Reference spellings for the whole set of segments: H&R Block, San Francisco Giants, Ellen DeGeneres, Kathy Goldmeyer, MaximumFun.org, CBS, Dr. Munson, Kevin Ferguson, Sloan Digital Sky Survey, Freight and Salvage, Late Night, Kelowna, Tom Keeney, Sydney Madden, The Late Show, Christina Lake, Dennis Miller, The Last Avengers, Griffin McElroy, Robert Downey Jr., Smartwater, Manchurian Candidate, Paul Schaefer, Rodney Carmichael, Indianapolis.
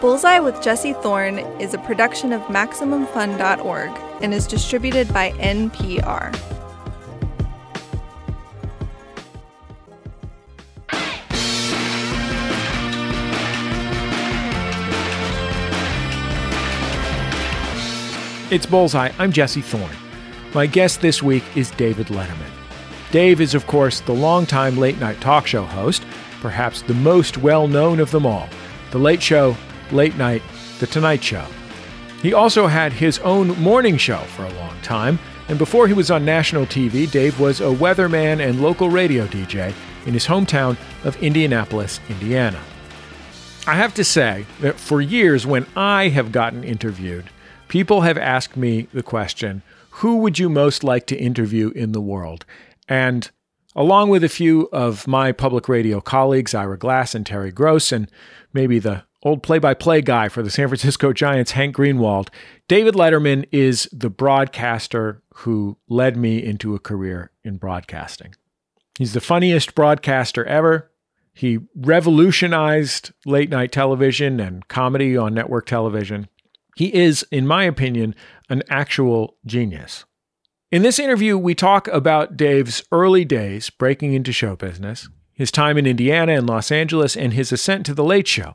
Bullseye with Jesse Thorne is a production of MaximumFun.org and is distributed by NPR. It's Bullseye. I'm Jesse Thorne. My guest this week is David Letterman. Dave is, of course, the longtime late-night talk show host, perhaps the most well-known of them all. The Late Show, Late Night, The Tonight Show. He also had his own morning show for a long time, and before he was on national TV, Dave was a weatherman and local radio DJ in his hometown of Indianapolis, Indiana. I have to say that for years, when I have gotten interviewed, people have asked me the question, who would you most like to interview in the world? And along with a few of my public radio colleagues, Ira Glass and Terry Gross, and maybe the old play-by-play guy for the San Francisco Giants, Hank Greenwald, David Letterman is the broadcaster who led me into a career in broadcasting. He's the funniest broadcaster ever. He revolutionized late-night television and comedy on network television. He is, in my opinion, an actual genius. In this interview, we talk about Dave's early days breaking into show business, his time in Indiana and Los Angeles, and his ascent to The Late Show.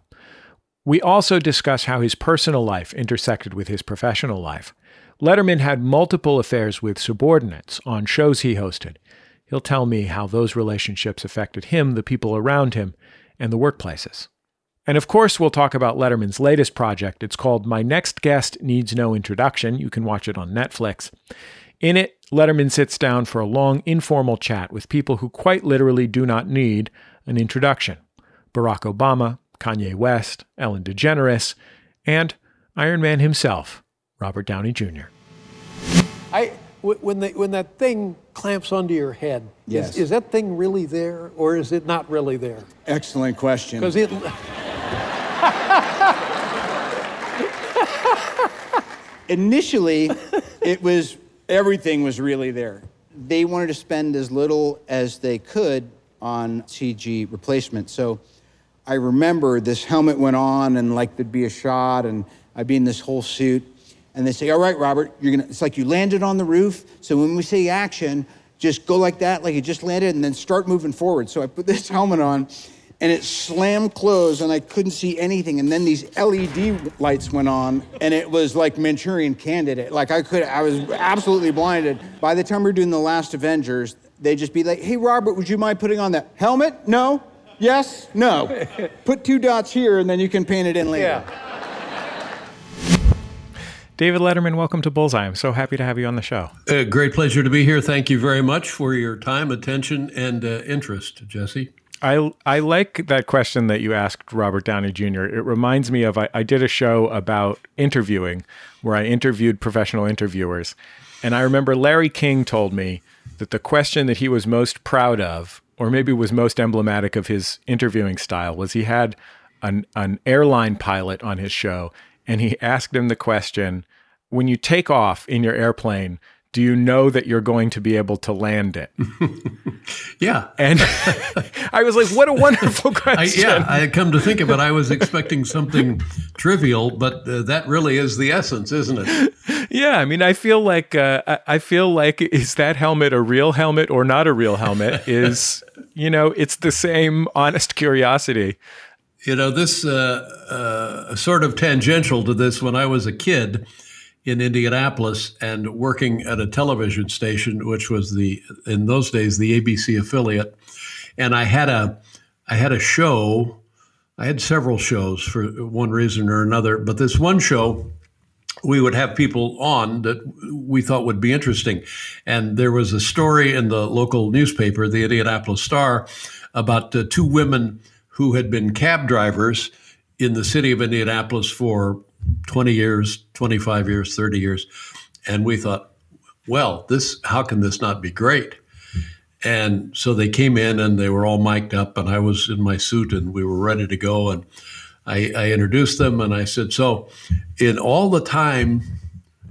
We also discuss how his personal life intersected with his professional life. Letterman had multiple affairs with subordinates on shows he hosted. He'll tell me how those relationships affected him, the people around him, and the workplaces. And of course, we'll talk about Letterman's latest project. It's called My Next Guest Needs No Introduction. You can watch it on Netflix. In it, Letterman sits down for a long, informal chat with people who quite literally do not need an introduction. Barack Obama, Kanye West, Ellen DeGeneres, and Iron Man himself, Robert Downey Jr. When that thing clamps onto your head, yes. Is that thing really there, or is it not really there? Excellent question. Because it... Initially, it was, everything was really there. They wanted to spend as little as they could on CG replacement. So I remember this helmet went on and like there'd be a shot and I'd be in this whole suit. And they say, all right, Robert, you're gonna, it's like you landed on the roof. So when we say action, just go like that, like you just landed and then start moving forward. So I put this helmet on and it slammed closed and I couldn't see anything. And then these LED lights went on and it was like Manchurian Candidate. Like I was absolutely blinded. By the time we were doing The Last Avengers, they'd just be like, hey, Robert, would you mind putting on that helmet? No, yes, no. Put two dots here and then you can paint it in later. Yeah. David Letterman, welcome to Bullseye. I'm so happy to have you on the show. Great pleasure to be here. Thank you very much for your time, attention, and interest, Jesse. I like that question that you asked Robert Downey Jr. It reminds me of, I did a show about interviewing where I interviewed professional interviewers. And I remember Larry King told me that the question that he was most proud of, or maybe was most emblematic of his interviewing style, was he had an airline pilot on his show. And he asked him the question, when you take off in your airplane, do you know that you're going to be able to land it? Yeah. And I was like, what a wonderful question. I come to think of it, I was expecting something trivial, but that really is the essence, isn't it? Yeah. I mean, I feel like is that helmet a real helmet or not a real helmet is, you know, it's the same honest curiosity. You know, this sort of tangential to this, when I was a kid in Indianapolis and working at a television station, which was in those days, the ABC affiliate. And I had a show. I had several shows for one reason or another. But this one show, we would have people on that we thought would be interesting. And there was a story in the local newspaper, the Indianapolis Star, about two women who had been cab drivers in the city of Indianapolis for 20 years, 25 years, 30 years. And we thought, well, how can this not be great? And so they came in and they were all mic'd up and I was in my suit and we were ready to go. And I introduced them and I said, so in all the time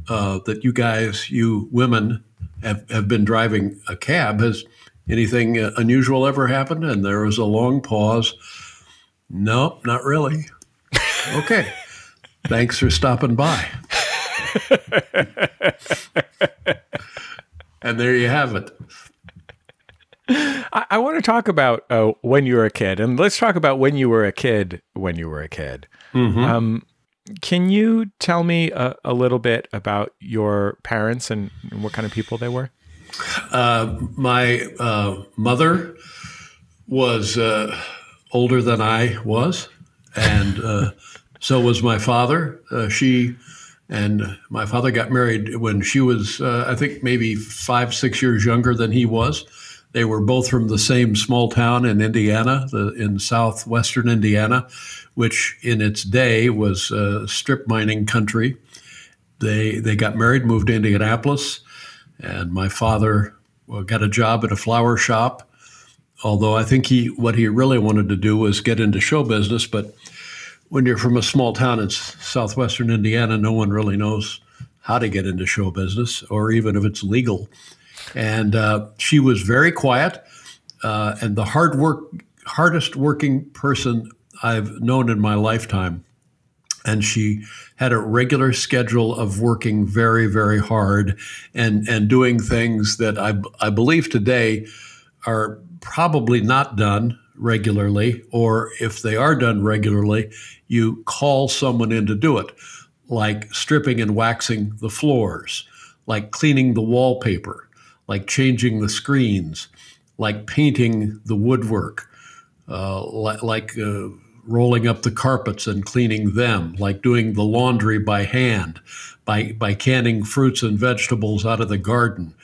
that you women have been driving a cab, has anything unusual ever happened? And there was a long pause. No, not really. Okay. Thanks for stopping by. And there you have it. I want to talk about when you were a kid, and let's talk about when you were a kid, when you were a kid. Mm-hmm. Can you tell me a little bit about your parents and what kind of people they were? My mother was older than I was, and so was my father. My father got married when she was, I think, maybe 5, 6 years younger than he was. They were both from the same small town in Indiana, in southwestern Indiana, which in its day was strip mining country. They got married, moved to Indianapolis, and my father got a job at a flower shop, although I think what he really wanted to do was get into show business. But when you're from a small town in southwestern Indiana, no one really knows how to get into show business or even if it's legal. And she was very quiet and the hardest working person I've known in my lifetime. And she had a regular schedule of working very, very hard and doing things that I believe today are probably not done regularly, or if they are done regularly, you call someone in to do it, like stripping and waxing the floors, like cleaning the wallpaper, like changing the screens, like painting the woodwork, like rolling up the carpets and cleaning them, like doing the laundry by hand, by canning fruits and vegetables out of the garden.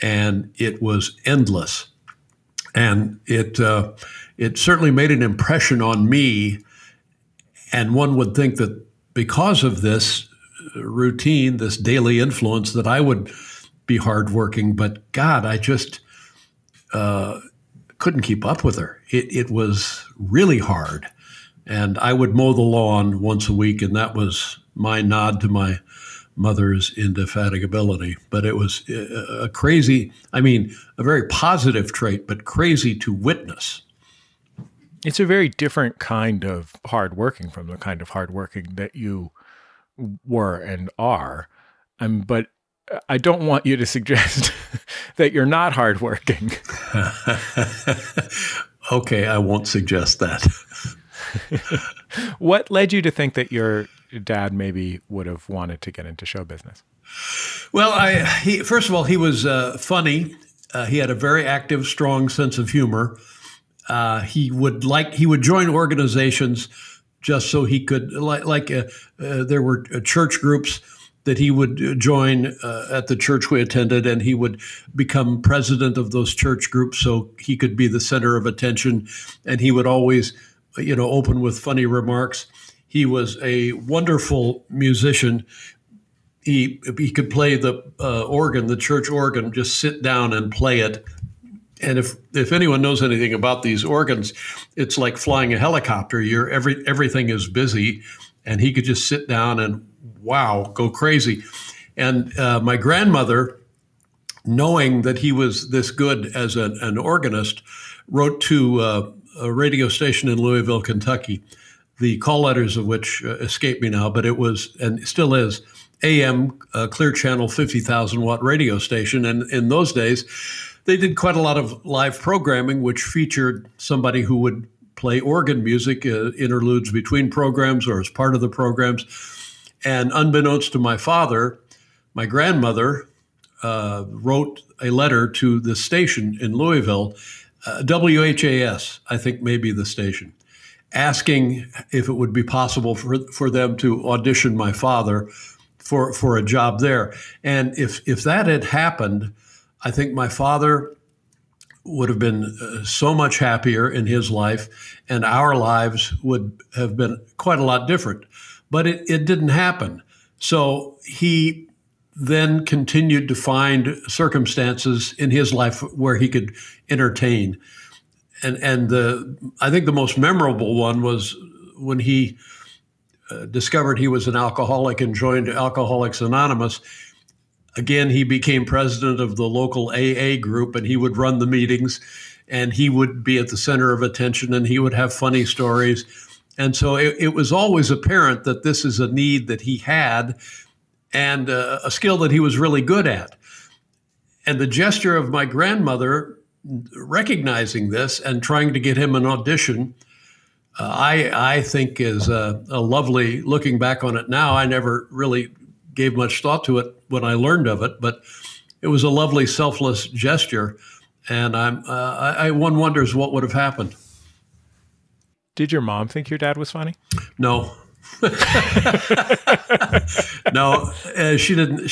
And it was endless. And it certainly made an impression on me. And one would think that because of this routine, this daily influence, that I would be hardworking, but God, I just couldn't keep up with her. It was really hard. And I would mow the lawn once a week, and that was my nod to my mother's indefatigability. But it was a very positive trait, but crazy to witness. It's a very different kind of hardworking from the kind of hardworking that you were and are. But I don't want you to suggest that you're not hardworking. Okay, I won't suggest that. What led you to think that your dad maybe would have wanted to get into show business? Well, first of all, he was funny. He had a very active, strong sense of humor. He would join organizations just so he could, there were church groups that he would join at the church we attended, and he would become president of those church groups so he could be the center of attention. And he would always, open with funny remarks. He was a wonderful musician. He could play the organ, the church organ, just sit down and play it. And if anyone knows anything about these organs, it's like flying a helicopter. Everything is busy, and he could just sit down and go crazy. And my grandmother, knowing that he was this good as an organist, wrote to a radio station in Louisville, Kentucky, the call letters of which escape me now, but it was, and still is, AM Clear Channel 50,000 watt radio station. And in those days, they did quite a lot of live programming, which featured somebody who would play organ music, interludes between programs or as part of the programs. And unbeknownst to my father, my grandmother wrote a letter to the station in Louisville, WHAS, I think maybe the station, asking if it would be possible for them to audition my father for a job there. And if that had happened, I think my father would have been so much happier in his life, and our lives would have been quite a lot different. But it didn't happen. So he then continued to find circumstances in his life where he could entertain. I think the most memorable one was when he discovered he was an alcoholic and joined Alcoholics Anonymous. Again, he became president of the local AA group, and he would run the meetings, and he would be at the center of attention, and he would have funny stories. And so it was always apparent that this is a need that he had and a skill that he was really good at. And the gesture of my grandmother recognizing this and trying to get him an audition, I think is a lovely, looking back on it now, I never really gave much thought to it when I learned of it, but it was a lovely, selfless gesture. And one wonders what would have happened. Did your mom think your dad was funny? No. No, she didn't.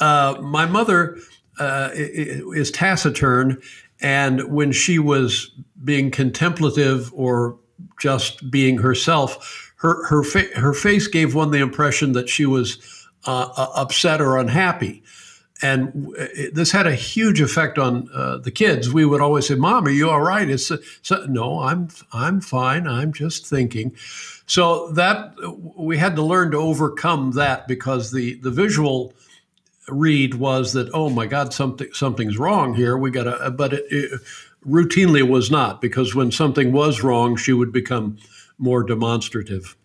My mother is taciturn, and when she was being contemplative or just being herself, her face gave one the impression that she was upset or unhappy. And this had a huge effect on the kids. We would always say, "Mom, are you all right?" It's no, I'm fine. I'm just thinking. So that we had to learn to overcome that, because the visual read was that, oh my God, something's wrong here. We gotta, but it routinely was not, because when something was wrong, she would become more demonstrative.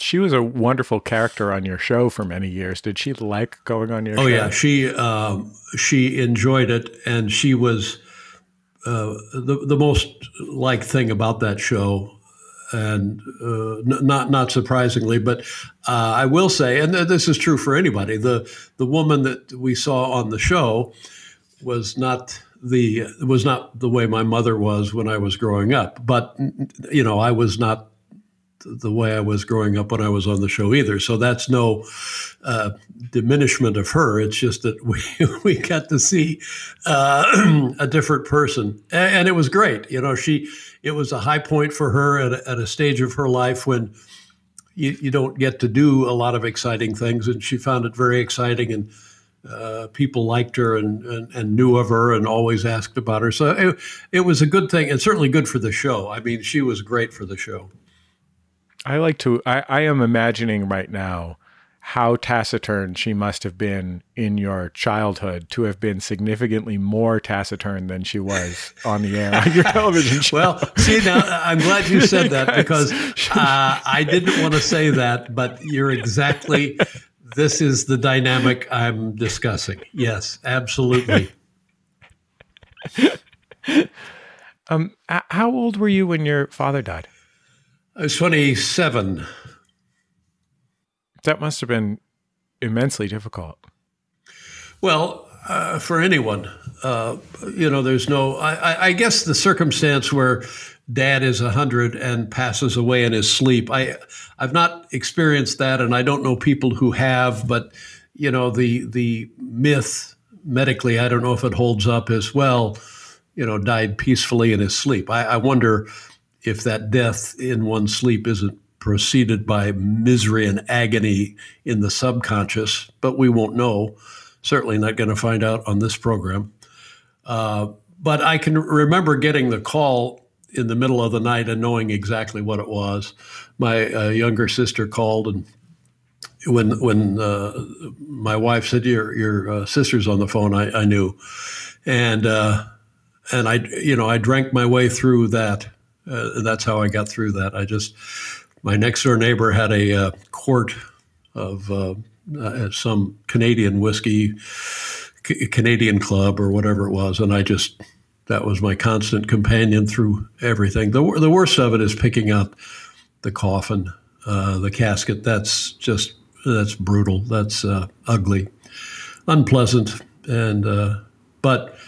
She was a wonderful character on your show for many years. Did she like going on your show? Oh, yeah. She enjoyed it, and she was the most liked thing about that show, and not surprisingly. But I will say, and this is true for anybody, the woman that we saw on the show was not the way my mother was when I was growing up. But, you know, I was not the way I was growing up when I was on the show either. So that's no diminishment of her. It's just that we got to see a different person. And it was great. You know, it was a high point for her at a stage of her life when you don't get to do a lot of exciting things. And she found it very exciting, and people liked her and knew of her and always asked about her. So it was a good thing, and certainly good for the show. I mean, she was great for the show. I am imagining right now how taciturn she must have been in your childhood to have been significantly more taciturn than she was on the air on your television show. Well, see, now I'm glad you said that, because I didn't want to say that, but you're exactly, this is the dynamic I'm discussing. Yes, absolutely. How old were you when your father died? I was 27. That must have been immensely difficult. Well, for anyone, you know, there's no, I guess the circumstance where dad is 100 and passes away in his sleep, I've not experienced that, and I don't know people who have, but, you know, the myth medically, I don't know if it holds up as well, you know, died peacefully in his sleep. I wonder if that death in one's sleep isn't preceded by misery and agony in the subconscious, but we won't know. Certainly not going to find out on this program. But I can remember getting the call in the middle of the night and knowing exactly what it was. My younger sister called, and when my wife said, your sister's on the phone, I knew. And I drank my way through that. That's how I got through that. My next door neighbor had a quart of some Canadian whiskey, Canadian Club or whatever it was. And that was my constant companion through everything. The worst of it is picking out the coffin, the casket. That's brutal. That's ugly, unpleasant. And, but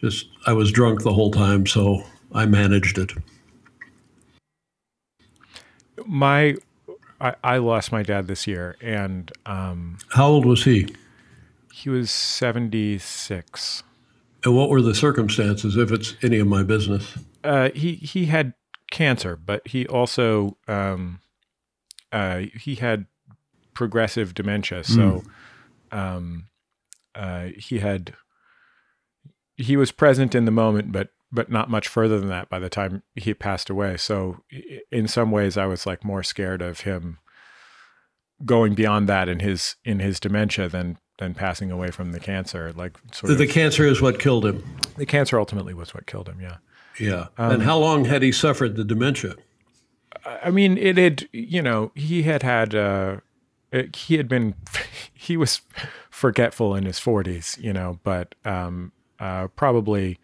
just, I was drunk the whole time, so I managed it. I lost my dad this year, and how old was he? He was 76. And what were the circumstances, if it's any of my business? He had cancer, but he also he had progressive dementia. So he was present in the moment, but not much further than that by the time he passed away. So in some ways I was like more scared of him going beyond that in his dementia than passing away from the cancer. Like the cancer is what killed him. The cancer ultimately was what killed him. Yeah. Yeah. And how long had he suffered the dementia? I mean, it had, you know, he was forgetful in his 40s, you know, but probably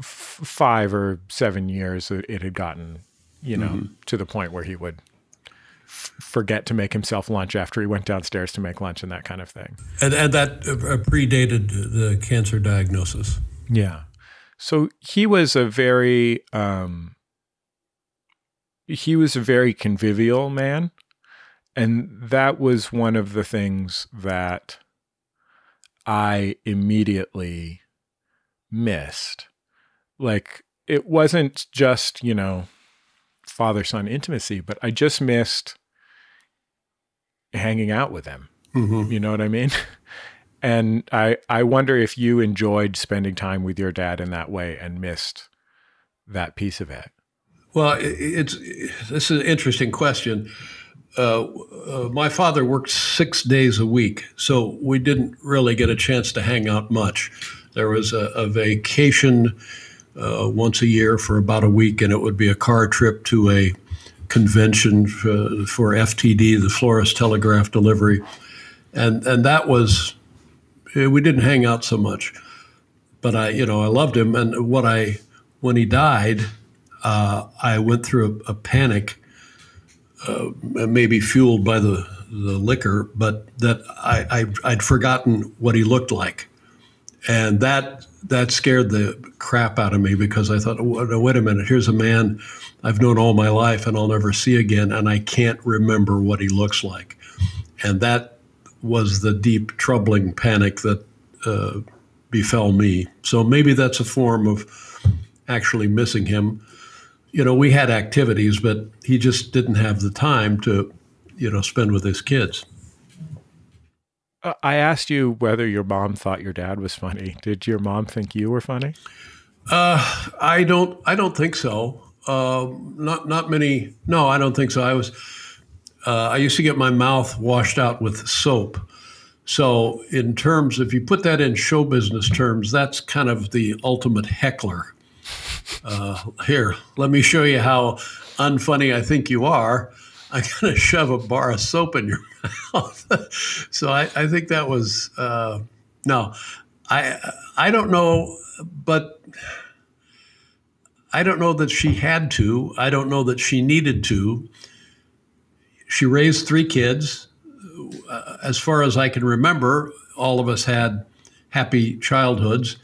5 or 7 years it had gotten, you know, mm-hmm. to the point where he would forget to make himself lunch after he went downstairs to make lunch and that kind of thing. And that predated the cancer diagnosis. Yeah. So he was a very, convivial man. And that was one of the things that I immediately missed. Like, it wasn't just, you know, father-son intimacy, but I just missed hanging out with him. Mm-hmm. You know what I mean? And I wonder if you enjoyed spending time with your dad in that way and missed that piece of it. Well, this is an interesting question. My father worked 6 days a week, so we didn't really get a chance to hang out much. There was a vacation once a year for about a week, and it would be a car trip to a convention for FTD, the Florist Telegraph Delivery. And that was, we didn't hang out so much. But I loved him. And when he died, I went through a panic. Maybe fueled by the liquor, but that I'd forgotten what he looked like. And that scared the crap out of me because I thought, oh, no, wait a minute, here's a man I've known all my life and I'll never see again, and I can't remember what he looks like. And that was the deep, troubling panic that befell me. So maybe that's a form of actually missing him. You know, we had activities, but he just didn't have the time to, you know, spend with his kids. I asked you whether your mom thought your dad was funny. Did your mom think you were funny? I don't think so. Not many. No, I don't think so. I used to get my mouth washed out with soap. So in terms, if you put that in show business terms, that's kind of the ultimate heckler. Here, let me show you how unfunny I think you are. I'm going to shove a bar of soap in your mouth. So I think that was, no, I don't know, but I don't know that she had to. I don't know that she needed to. She raised 3 kids. As far as I can remember, all of us had happy childhoods.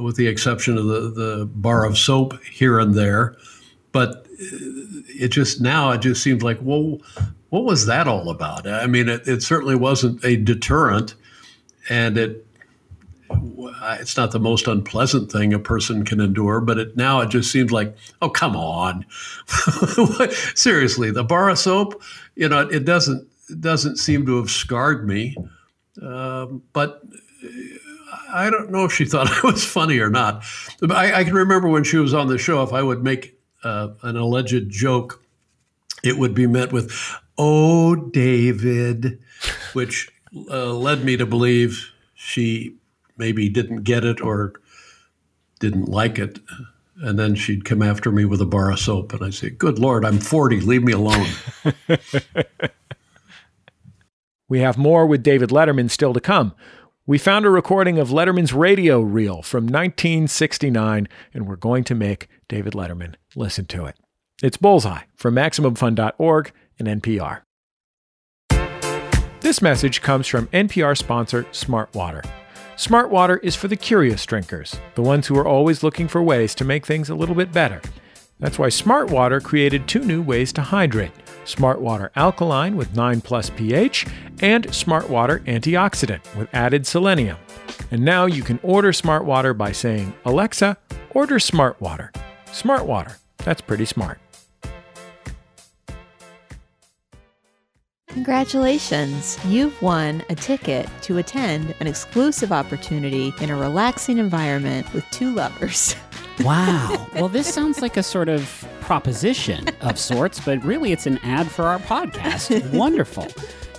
With the exception of the bar of soap here and there. But it just seems like, well, what was that all about? I mean, it certainly wasn't a deterrent, and it's not the most unpleasant thing a person can endure, but now it just seems like, oh, come on. Seriously, the bar of soap, you know, it doesn't seem to have scarred me. But I don't know if she thought I was funny or not. I can remember when she was on the show, if I would make an alleged joke, it would be met with, oh, David, which led me to believe she maybe didn't get it or didn't like it. And then she'd come after me with a bar of soap. And I'd say, good Lord, I'm 40. Leave me alone. We have more with David Letterman still to come. We found a recording of Letterman's radio reel from 1969, and we're going to make David Letterman listen to it. It's Bullseye from MaximumFun.org and NPR. This message comes from NPR sponsor Smartwater. Smartwater is for the curious drinkers, the ones who are always looking for ways to make things a little bit better. That's why Smartwater created 2 new ways to hydrate: Smartwater Alkaline with 9+ pH and Smartwater Antioxidant with added selenium. And now you can order Smartwater by saying, Alexa, order Smartwater. Smartwater, that's pretty smart. Congratulations! You've won a ticket to attend an exclusive opportunity in a relaxing environment with 2 lovers. Wow. Well, this sounds like a sort of proposition of sorts, but really it's an ad for our podcast. Wonderful.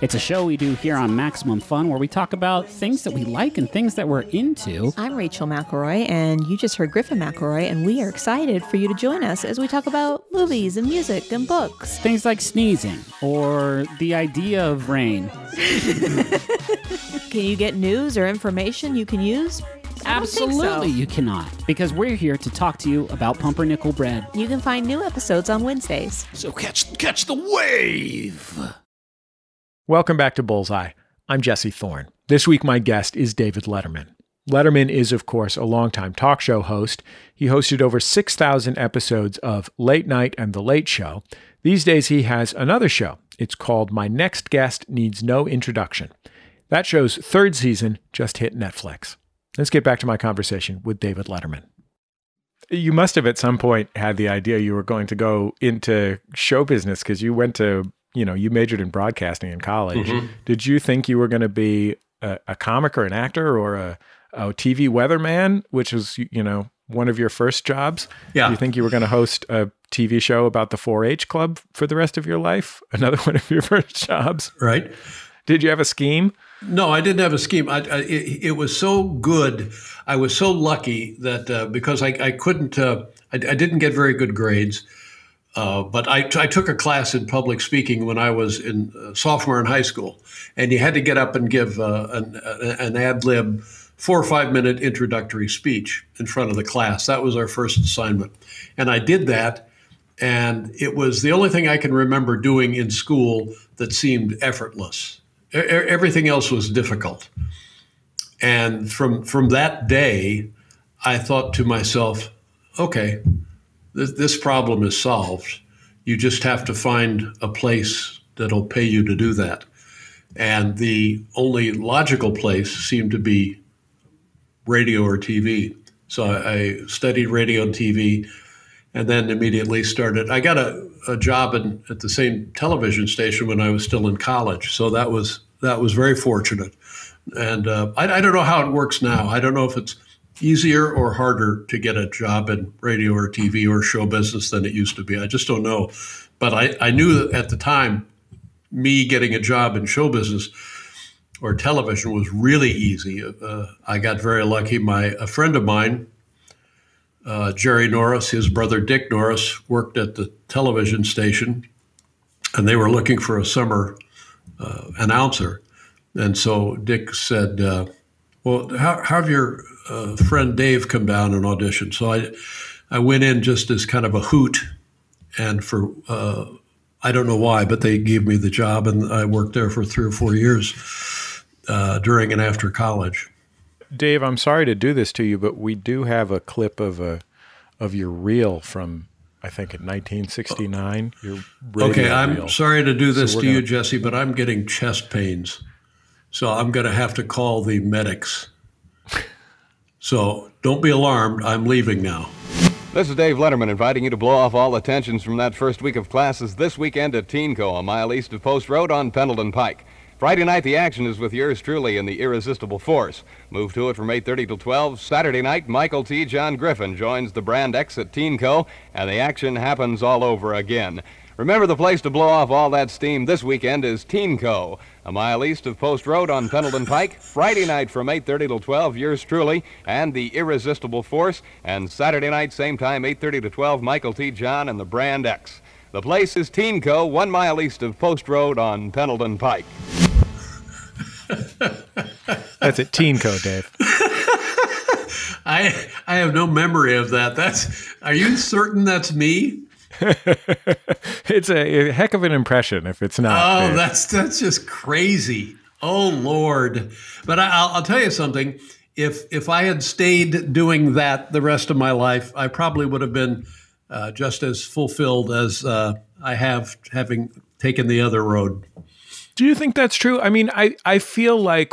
It's a show we do here on Maximum Fun where we talk about things that we like and things that we're into. I'm Rachel McElroy, and you just heard Griffin McElroy, and we are excited for you to join us as we talk about movies and music and books. Things like sneezing or the idea of rain. Can you get news or information you can use? Absolutely, you cannot, because we're here to talk to you about pumpernickel bread. You can find new episodes on Wednesdays. So catch the wave. Welcome back to Bullseye. I'm Jesse Thorne. This week, my guest is David Letterman. Letterman is, of course, a longtime talk show host. He hosted over 6,000 episodes of Late Night and The Late Show. These days, he has another show. It's called My Next Guest Needs No Introduction. That show's third season just hit Netflix. Let's get back to my conversation with David Letterman. You must have at some point had the idea you were going to go into show business because you went to, you know, you majored in broadcasting in college. Mm-hmm. Did you think you were going to be a comic or an actor or a TV weatherman, which was, you know, one of your first jobs? Yeah. Do you think you were going to host a TV show about the 4-H club for the rest of your life? Another one of your first jobs. Right. Did you have a scheme? No, I didn't have a scheme. It was so good. I was so lucky that because I couldn't, I didn't get very good grades, but I took a class in public speaking when I was in sophomore in high school, and you had to get up and give an ad lib 4 or 5 minute introductory speech in front of the class. That was our first assignment. And I did that, and it was the only thing I can remember doing in school that seemed effortless. Everything else was difficult. And from that day, I thought to myself, okay, this problem is solved. You just have to find a place that'll pay you to do that. And the only logical place seemed to be radio or TV. So I studied radio and TV and then immediately started. I got a job at the same television station when I was still in college. So that was very fortunate. And I don't know how it works now. I don't know if it's easier or harder to get a job in radio or TV or show business than it used to be. I just don't know. But I knew that at the time, me getting a job in show business or television was really easy. I got very lucky. A friend of mine, Jerry Norris, his brother Dick Norris, worked at the television station, and they were looking for a summer announcer. And so Dick said, well, have your friend Dave come down and audition. So I went in just as kind of a hoot, and for I don't know why, but they gave me the job, and I worked there for 3 or 4 years during and after college. Dave, I'm sorry to do this to you, but we do have a clip of your reel from, I think, in 1969. Okay, I'm reel. Sorry to do this to you, Jesse, but I'm getting chest pains, so I'm going to have to call the medics. So don't be alarmed. I'm leaving now. This is Dave Letterman inviting you to blow off all attentions from that first week of classes this weekend at Teenco, a mile east of Post Road on Pendleton Pike. Friday night, the action is with yours truly in the Irresistible Force. Move to it from 8:30 till 12. Saturday night, Michael T. John Griffin joins the Brand X at Teenco, and the action happens all over again. Remember, the place to blow off all that steam this weekend is Teenco, a mile east of Post Road on Pendleton Pike. Friday night from 8:30 till 12, yours truly and the Irresistible Force. And Saturday night, same time, 8:30 to 12, Michael T. John and the Brand X. The place is Teenco, 1 mile east of Post Road on Pendleton Pike. That's at Teenco, Dave. I have no memory of that. Are you certain that's me? It's a heck of an impression if it's not. Oh, Dave. That's just crazy. Oh Lord! But I'll tell you something. If I had stayed doing that the rest of my life, I probably would have been just as fulfilled as I have having taken the other road. Do you think that's true? I mean, I feel like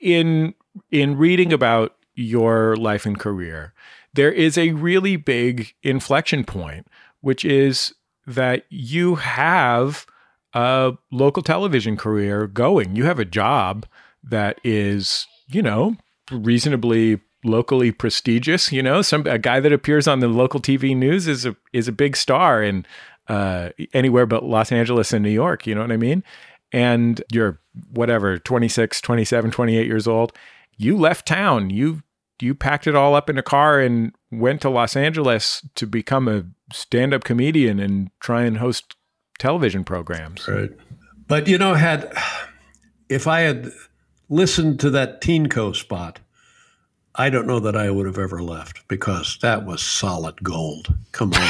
in reading about your life and career, there is a really big inflection point, which is that you have a local television career going. You have a job that is, you know, reasonably locally prestigious. You know, a guy that appears on the local TV news is a big star in anywhere but Los Angeles and New York. You know what I mean? and you're whatever, 26, 27, 28 years old, you left town. You packed it all up in a car and went to Los Angeles to become a stand-up comedian and try and host television programs. Right. But, you know, if I had listened to that Teen Co spot, I don't know that I would have ever left, because that was solid gold. Come on.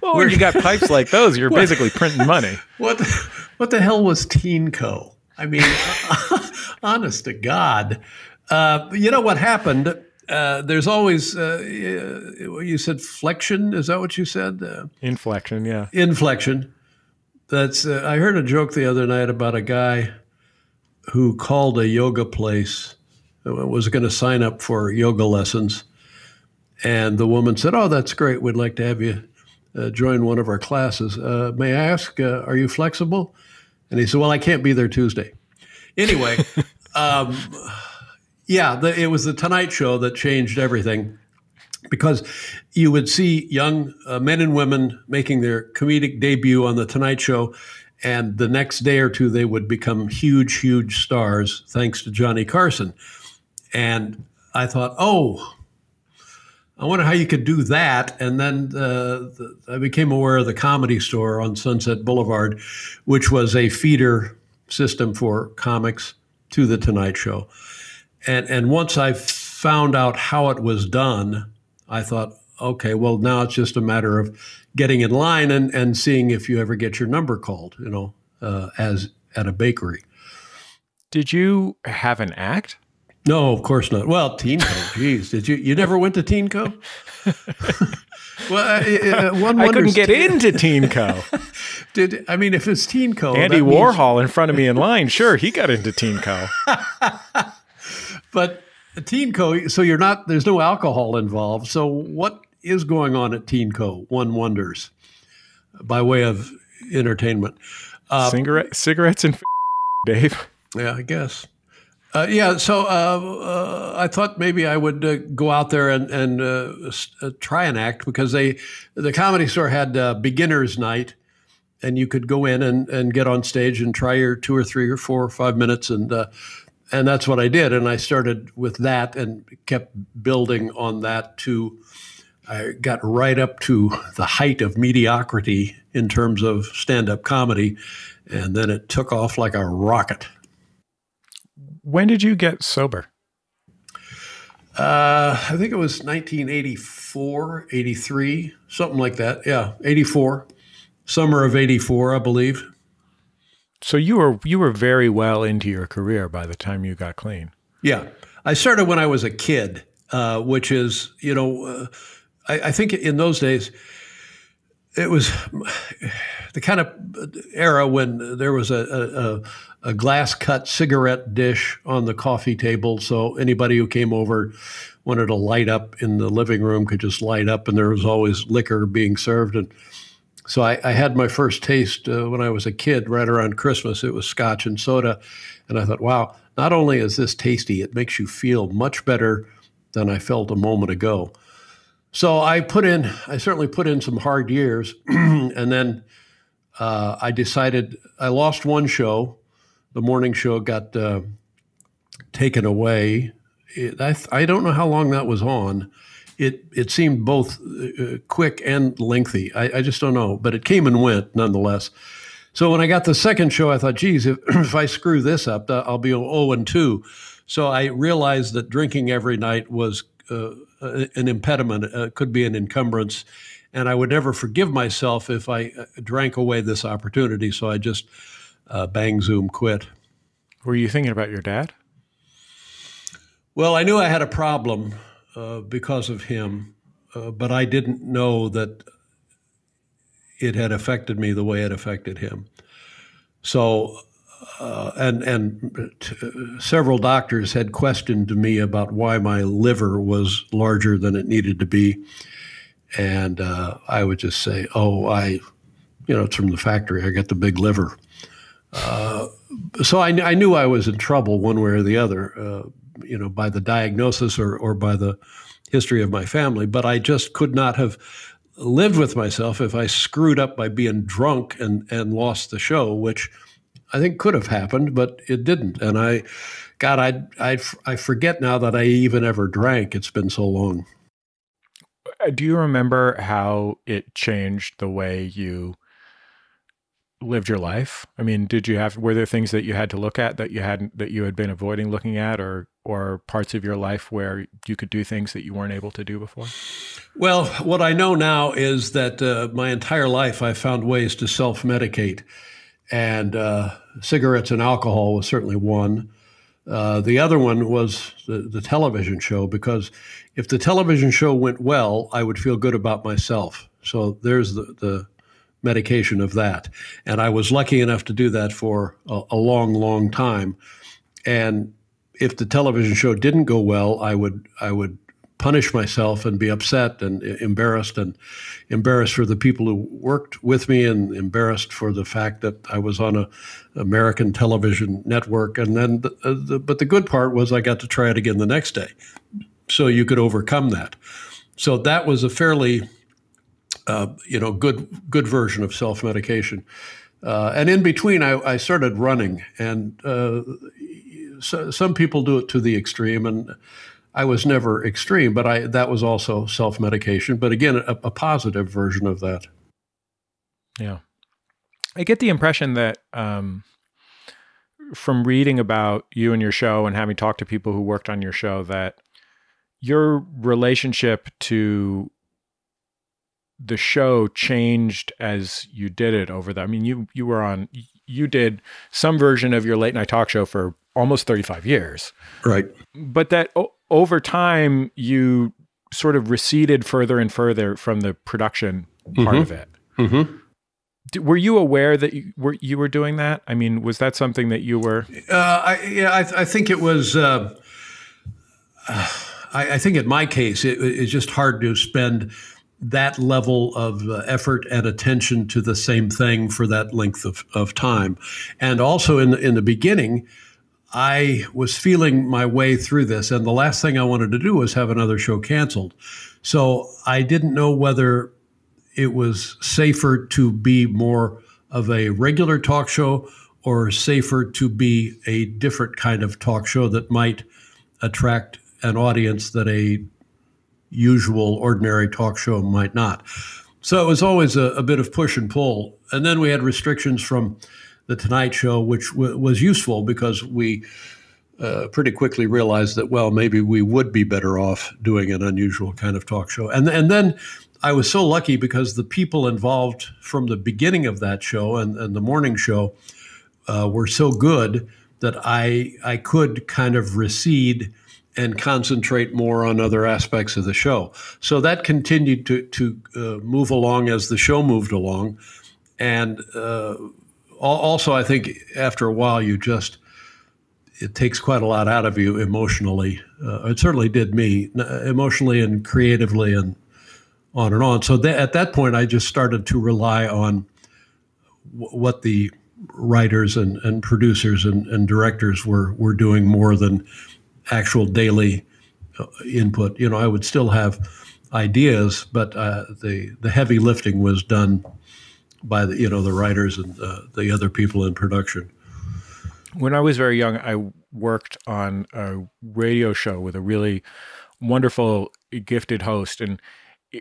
Well, when you got pipes like those, you're basically printing money. What the hell was Teen Co? I mean, honest to God. You know what happened? There's always, you said flexion, is that what you said? Inflection, yeah. Inflection. That's. I heard a joke the other night about a guy who called a yoga place, was going to sign up for yoga lessons. And the woman said, "Oh, that's great. We'd like to have you join one of our classes. May I ask, are you flexible?" And he said, "Well, I can't be there Tuesday." Anyway, it was The Tonight Show that changed everything, because you would see young men and women making their comedic debut on The Tonight Show, and the next day or two they would become huge, huge stars thanks to Johnny Carson. And I thought, oh, I wonder how you could do that. And then I became aware of the Comedy Store on Sunset Boulevard, which was a feeder system for comics to The Tonight Show. And once I found out how it was done, I thought, okay, well, now it's just a matter of getting in line and seeing if you ever get your number called, you know, as at a bakery. Did you have an act? No, of course not. Well, Teen Co, geez, did you? You never went to Teen Co? Well, one I couldn't get into Teen Co. If it's Teen Co, Andy Warhol in front of me in line, sure, he got into Teen Co. But Teen Co, so you're not, there's no alcohol involved. So what is going on at Teen Co, one wonders, by way of entertainment? Cigarettes and Dave. Yeah, I guess. I thought maybe I would go out there and try an act, because the Comedy Store had beginner's night, and you could go in and get on stage and try your 2 or 3 or 4 or 5 minutes, and that's what I did. And I started with that and kept building on that to, I got right up to the height of mediocrity in terms of stand-up comedy, and then it took off like a rocket. When did you get sober? I think it was 1984, 83, something like that. Yeah, 84, summer of 84, I believe. So you were very well into your career by the time you got clean. Yeah. I started when I was a kid, which is, you know, I think in those days, it was the kind of era when there was a glass-cut cigarette dish on the coffee table, so anybody who came over wanted to light up in the living room could just light up, and there was always liquor being served. And so I had my first taste when I was a kid, right around Christmas. It was scotch and soda, and I thought, wow, not only is this tasty, it makes you feel much better than I felt a moment ago. So I certainly put in some hard years, and then I decided I lost one show. The morning show got taken away. I don't know how long that was on. It seemed both quick and lengthy. I just don't know, but it came and went nonetheless. So when I got the second show, I thought, geez, if I screw this up, I'll be 0-2. So I realized that drinking every night was an impediment, could be an encumbrance, and I would never forgive myself if I drank away this opportunity. So I just... bang, zoom, quit. Were you thinking about your dad? Well, I knew I had a problem because of him, but I didn't know that it had affected me the way it affected him. So, several doctors had questioned me about why my liver was larger than it needed to be, and I would just say, it's from the factory. I got the big liver. So I knew I was in trouble one way or the other, by the diagnosis or by the history of my family. But I just could not have lived with myself if I screwed up by being drunk and lost the show, which I think could have happened, but it didn't. And I forget now that I even ever drank. It's been so long. Do you remember how it changed the way you lived your life? I mean, were there things that you had to look at that you had been avoiding looking at, or parts of your life where you could do things that you weren't able to do before? Well, what I know now is that my entire life I found ways to self-medicate, and cigarettes and alcohol was certainly one. The other one was the television show, because if the television show went well, I would feel good about myself. So there's the medication of that. And I was lucky enough to do that for a long, long time. And if the television show didn't go well, I would punish myself and be upset and embarrassed for the people who worked with me, and embarrassed for the fact that I was on an American television network. And then, but the good part was I got to try it again the next day. So you could overcome that. So that was a fairly, good version of self-medication. And in between, I started running, and so some people do it to the extreme, and I was never extreme, but that was also self-medication, but again, a positive version of that. Yeah. I get the impression that from reading about you and your show, and having talked to people who worked on your show, that your relationship to the show changed as you did it over I mean, you did some version of your late night talk show for almost 35 years. Right. But that over time, you sort of receded further and further from the production part of it. Mm-hmm. Were you aware that you were doing that? I mean, was that something that you were? I think it was, I think in my case, it's just hard to spend that level of effort and attention to the same thing for that length of time. And also in the beginning, I was feeling my way through this, and the last thing I wanted to do was have another show canceled. So I didn't know whether it was safer to be more of a regular talk show or safer to be a different kind of talk show that might attract an audience that a usual, ordinary talk show might not. So it was always a bit of push and pull. And then we had restrictions from The Tonight Show, which was useful, because we pretty quickly realized that, well, maybe we would be better off doing an unusual kind of talk show. And then I was so lucky because the people involved from the beginning of that show and the morning show were so good that I could kind of recede and concentrate more on other aspects of the show. So that continued to move along as the show moved along. And also, I think after a while, it takes quite a lot out of you emotionally. It certainly did me, emotionally and creatively, and on and on. So at that point, I just started to rely on what the writers and producers and directors were doing, more than actual daily input. You know, I would still have ideas, but the heavy lifting was done by the writers and the other people in production. When I was very young, I worked on a radio show with a really wonderful, gifted host, and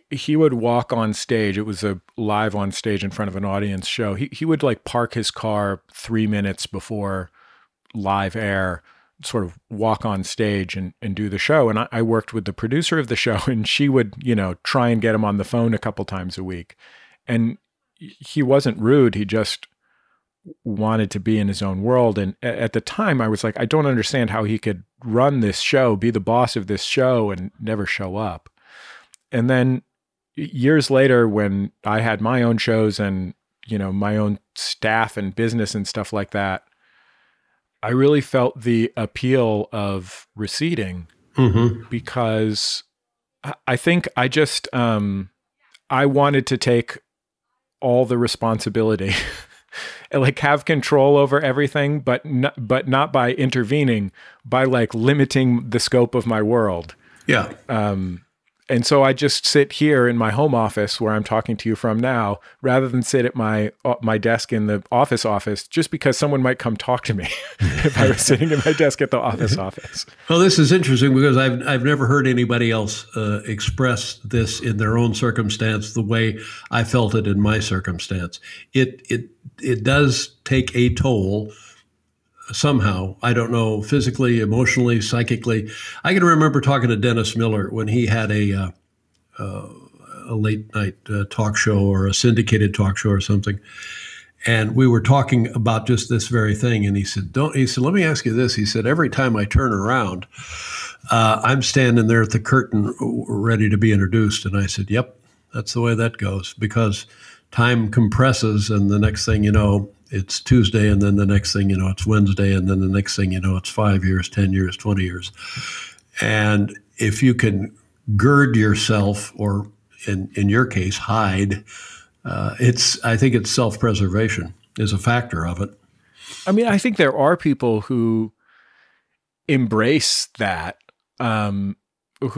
he would walk on stage. It was a live on stage in front of an audience show. He would like park his car 3 minutes before live air, sort of walk on stage and do the show. And I worked with the producer of the show, and she would, try and get him on the phone a couple times a week. And he wasn't rude. He just wanted to be in his own world. And at the time I was like, I don't understand how he could run this show, be the boss of this show, and never show up. And then years later, when I had my own shows and, my own staff and business and stuff like that, I really felt the appeal of receding, because I think I just, I wanted to take all the responsibility and like have control over everything, but not by intervening, by like limiting the scope of my world. Yeah. And so I just sit here in my home office where I'm talking to you from now, rather than sit at my desk in the office, just because someone might come talk to me if I was sitting at my desk at the office. Well, this is interesting because I've never heard anybody else express this in their own circumstance the way I felt it in my circumstance. It does take a toll. Somehow, I don't know, physically, emotionally, psychically. I can remember talking to Dennis Miller when he had a late night talk show or a syndicated talk show or something, and we were talking about just this very thing. And he said, let me ask you this. He said, every time I turn around, I'm standing there at the curtain ready to be introduced. And I said, yep, that's the way that goes, because time compresses, and the next thing you know, it's Tuesday, and then the next thing you know, it's Wednesday, and then the next thing you know, it's 5 years, 10 years, 20 years. And if you can gird yourself, or in your case, hide, I think it's self-preservation is a factor of it. I mean, I think there are people who embrace that, who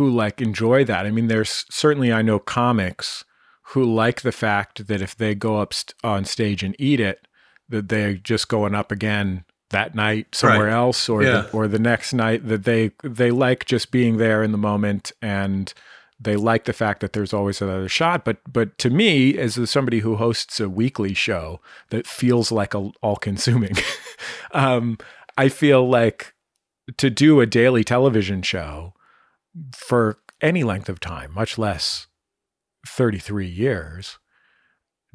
like enjoy that. I mean, there's certainly, I know comics who like the fact that if they go up on stage and eat it, that they're just going up again that night somewhere else, or the next night, that they like just being there in the moment, and they like the fact that there's always another shot. But to me, as somebody who hosts a weekly show that feels like all-consuming, I feel like to do a daily television show for any length of time, much less 33 years,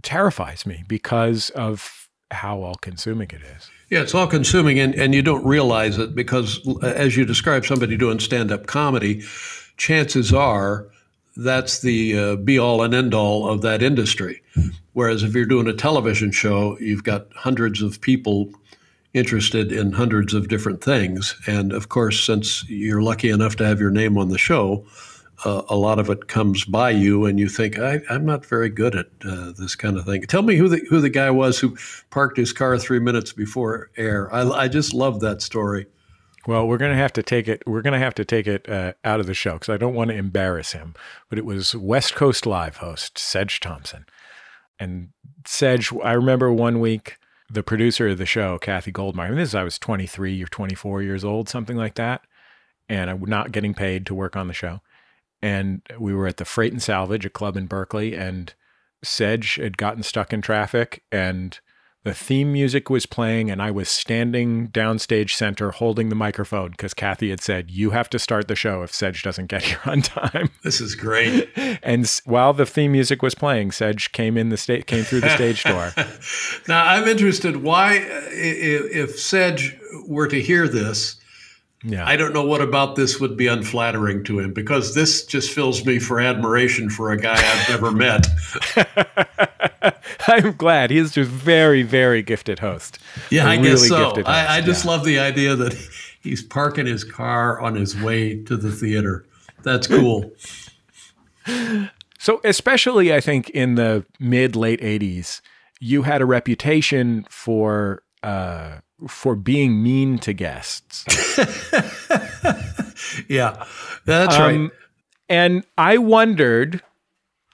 terrifies me because of how all-consuming it is. Yeah, it's all-consuming, and you don't realize it because, as you describe somebody doing stand-up comedy, chances are that's the be-all and end-all of that industry. Whereas if you're doing a television show, you've got hundreds of people interested in hundreds of different things. And, of course, since you're lucky enough to have your name on the show, a lot of it comes by you, and you think, I'm not very good at this kind of thing. Tell me who the guy was who parked his car 3 minutes before air. I just love that story. Well, we're going to have to take it. We're going to have to take it out of the show because I don't want to embarrass him. But it was West Coast Live host Sedge Thompson, and Sedge. I remember one week the producer of the show, Kathy Goldmeyer. I mean, I was 23 or 24 years old, something like that, and I was not getting paid to work on the show. And we were at the Freight and Salvage, a club in Berkeley, and Sedge had gotten stuck in traffic, and the theme music was playing, and I was standing downstage center holding the microphone because Kathy had said, you have to start the show if Sedge doesn't get here on time. This is great. And while the theme music was playing, Sedge came through the stage door. Now, I'm interested why, if Sedge were to hear this, yeah, I don't know what about this would be unflattering to him, because this just fills me for admiration for a guy I've never met. I'm glad. He's just very, very gifted host. Yeah, I guess so. I just love the idea that he's parking his car on his way to the theater. That's cool. So especially, I think, in the mid-late 80s, you had a reputation for being mean to guests. Yeah, that's right. And I wondered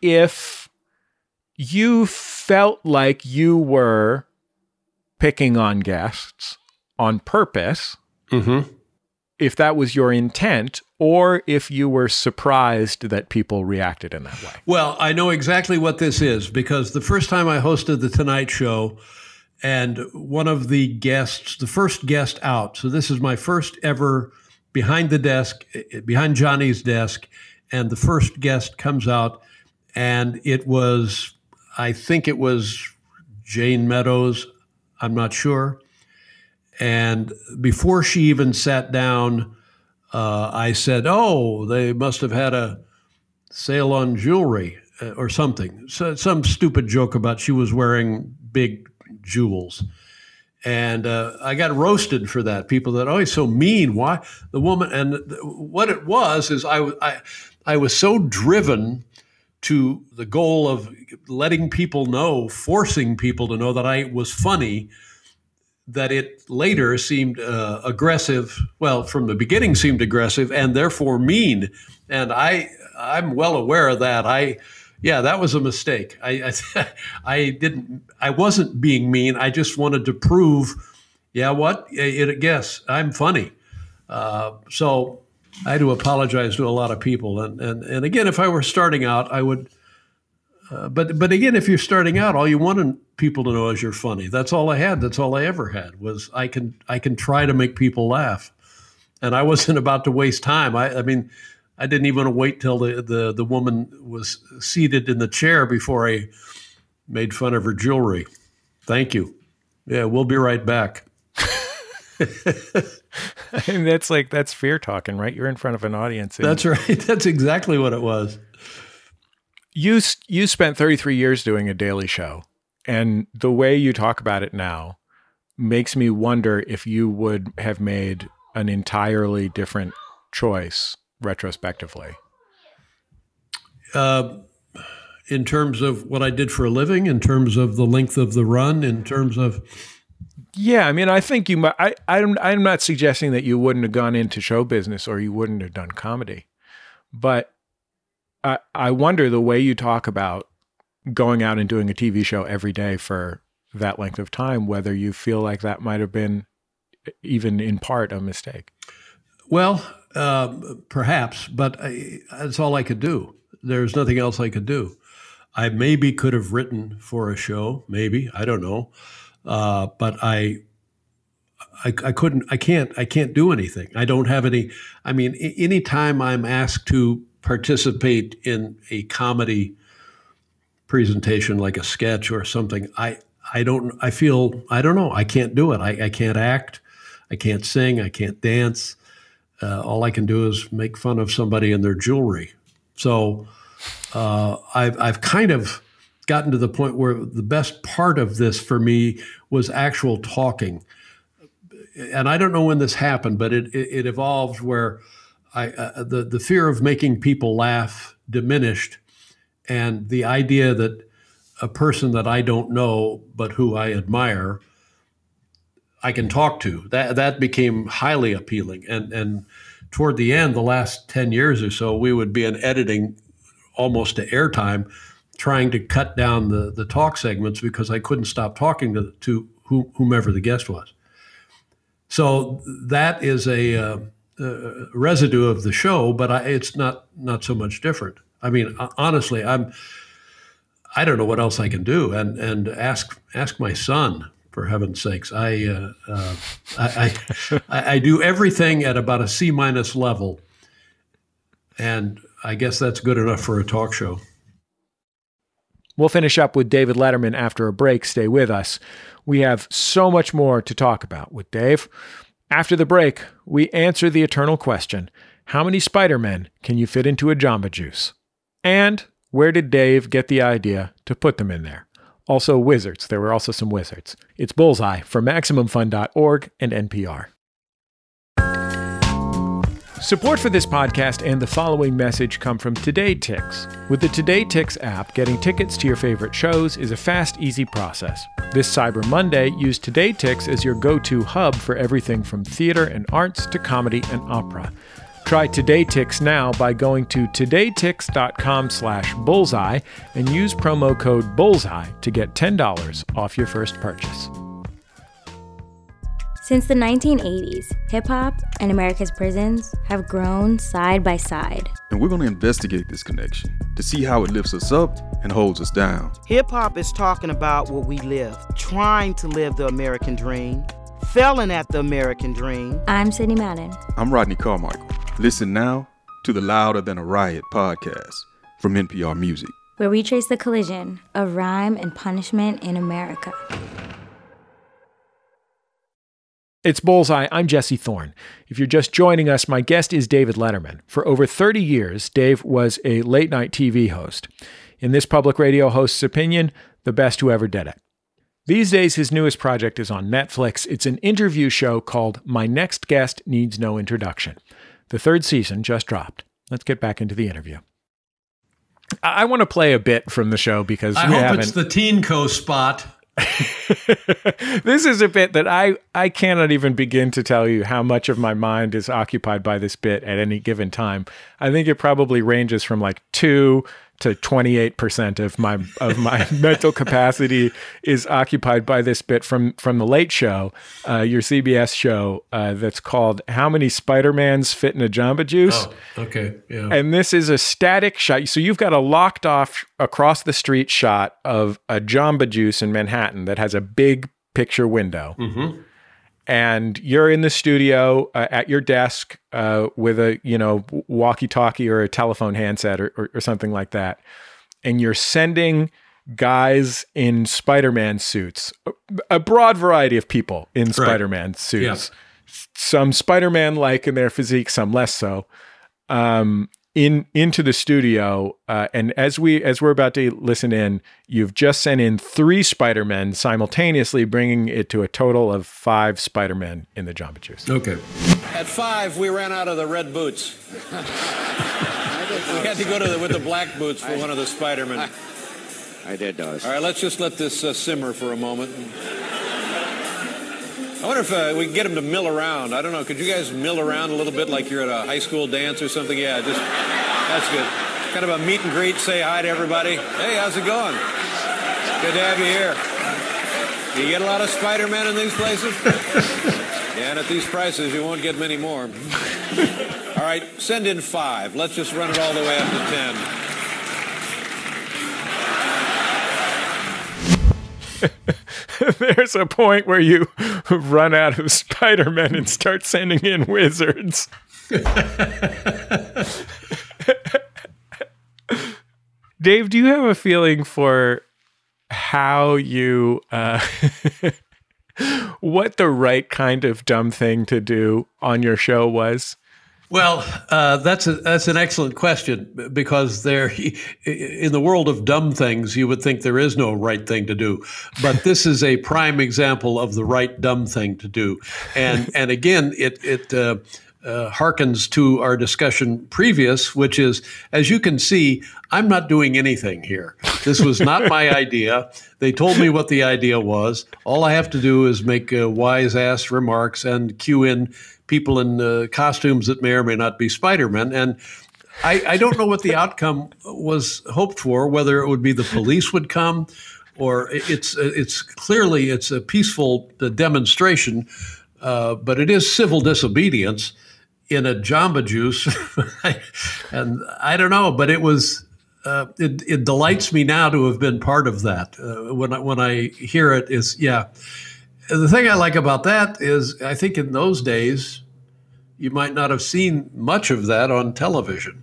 if you felt like you were picking on guests on purpose, mm-hmm. if that was your intent, or if you were surprised that people reacted in that way. Well, I know exactly what this is, because the first time I hosted The Tonight Show, and one of the guests, the first guest out, so this is my first ever behind Johnny's desk, and the first guest comes out, and I think it was Jane Meadows, I'm not sure. And before she even sat down, I said, oh, they must have had a sale on jewelry or something. So some stupid joke about she was wearing big jewels. And I got roasted for that. People that, oh, he's so mean. Why? The woman, and what it was is I was so driven to the goal of letting people know, forcing people to know that I was funny, that it later seemed aggressive, well, from the beginning seemed aggressive and therefore mean. And I'm well aware of that. Yeah, that was a mistake. I wasn't being mean. I just wanted to prove, yes, I'm funny. So I do apologize to a lot of people. And again, if I were starting out, I would, but again, if you're starting out, all you want people to know is you're funny. That's all I had. That's all I ever had was I can try to make people laugh. And I wasn't about to waste time. I mean, I didn't even want to wait till the woman was seated in the chair before I made fun of her jewelry. Thank you. Yeah, we'll be right back. And that's fear talking, right? You're in front of an audience. That's right. That's exactly what it was. You spent 33 years doing a daily show, and the way you talk about it now makes me wonder if you would have made an entirely different choice retrospectively. In terms of what I did for a living, in terms of the length of the run, in terms of... Yeah, I mean, I think you might... I'm not suggesting that you wouldn't have gone into show business or you wouldn't have done comedy. But I wonder, the way you talk about going out and doing a TV show every day for that length of time, whether you feel like that might have been, even in part, a mistake. Well... perhaps, but that's all I could do. There's nothing else I could do. I maybe could have written for a show, maybe, I don't know. But I couldn't, I can't do anything. I don't have any, I mean, anytime I'm asked to participate in a comedy presentation, like a sketch or something, I don't know. I can't do it. I can't act. I can't sing. I can't dance. All I can do is make fun of somebody and their jewelry. So I've kind of gotten to the point where the best part of this for me was actual talking. And I don't know when this happened, but it evolved where the fear of making people laugh diminished, and the idea that a person that I don't know but who I admire I can talk to, that became highly appealing. And toward the end, the last 10 years or so, we would be in editing almost to airtime, trying to cut down the talk segments because I couldn't stop talking to whomever the guest was. So that is a residue of the show, but it's not so much different. I mean, honestly, I don't know what else I can do. And ask my son. For heaven's sakes, I do everything at about a C- level, and I guess that's good enough for a talk show. We'll finish up with David Letterman after a break. Stay with us. We have so much more to talk about with Dave. After the break, we answer the eternal question, how many Spider-Men can you fit into a Jamba Juice? And where did Dave get the idea to put them in there? Also wizards. There were also some wizards. It's Bullseye from MaximumFun.org and NPR. Support for this podcast and the following message come from Today Tix. With the Today Tix app, getting tickets to your favorite shows is a fast, easy process. This Cyber Monday, use Today Tix as your go-to hub for everything from theater and arts to comedy and opera. Try Today Tix now by going to todaytix.com/bullseye and use promo code bullseye to get $10 off your first purchase. Since the 1980s, hip-hop and America's prisons have grown side by side. And we're going to investigate this connection to see how it lifts us up and holds us down. Hip-hop is talking about what we live, trying to live the American dream, failing at the American dream. I'm Sydney Madden. I'm Rodney Carmichael. Listen now to the Louder Than a Riot podcast from NPR Music, where we trace the collision of rhyme and punishment in America. It's Bullseye. I'm Jesse Thorne. If you're just joining us, my guest is David Letterman. For over 30 years, Dave was a late-night TV host. In this public radio host's opinion, the best who ever did it. These days, his newest project is on Netflix. It's an interview show called My Next Guest Needs No Introduction. The third season just dropped. Let's get back into the interview. I want to play a bit from the show because I hope it's the Teen Co spot. This is a bit that I cannot even begin to tell you how much of my mind is occupied by this bit at any given time. I think it probably ranges from like 2 to 28% of my mental capacity is occupied by this bit from The Late Show, your CBS show that's called How Many Spider-Mans Fit in a Jamba Juice? Oh, okay, yeah. And this is a static shot. So you've got a locked off across the street shot of a Jamba Juice in Manhattan that has a big picture window. Mm-hmm. And you're in the studio at your desk with a, you know, walkie-talkie or a telephone handset or something like that. And you're sending guys in Spider-Man suits, a broad variety of people in Spider-Man suits, yeah. Some Spider-Man-like in their physique, some less so, into the studio. And as we're about to listen in, you've just sent in 3 Spider-Men simultaneously, bringing it to a total of 5 Spider-Men in the Jamba Juice. Okay. At 5, we ran out of the red boots. We had to go with the black boots for one of the Spider-Men. I did those. All right, let's just let this simmer for a moment. I wonder if we can get him to mill around. I don't know. Could you guys mill around a little bit like you're at a high school dance or something? Yeah, just that's good. Kind of a meet and greet. Say hi to everybody. Hey, how's it going? Good to have you here. Do you get a lot of Spider-Man in these places? Yeah, and at these prices, you won't get many more. All right, send in 5. Let's just run it all the way up to 10. There's a point where you run out of Spider-Man and start sending in wizards. Dave, do you have a feeling for how you, what the right kind of dumb thing to do on your show was? Well, that's an excellent question, because there, in the world of dumb things, you would think there is no right thing to do, but this is a prime example of the right dumb thing to do, and again, it harkens to our discussion previous, which is, as you can see, I'm not doing anything here. This was not my idea. They told me what the idea was. All I have to do is make wise-ass remarks and cue in people in costumes that may or may not be Spider-Man. And I don't know what the outcome was hoped for, whether it would be the police would come, or it's clearly a peaceful demonstration, but it is civil disobedience in a Jamba Juice. And I don't know, but it was, it delights me now to have been part of that. When I hear it is, yeah. The thing I like about that is I think in those days, you might not have seen much of that on television.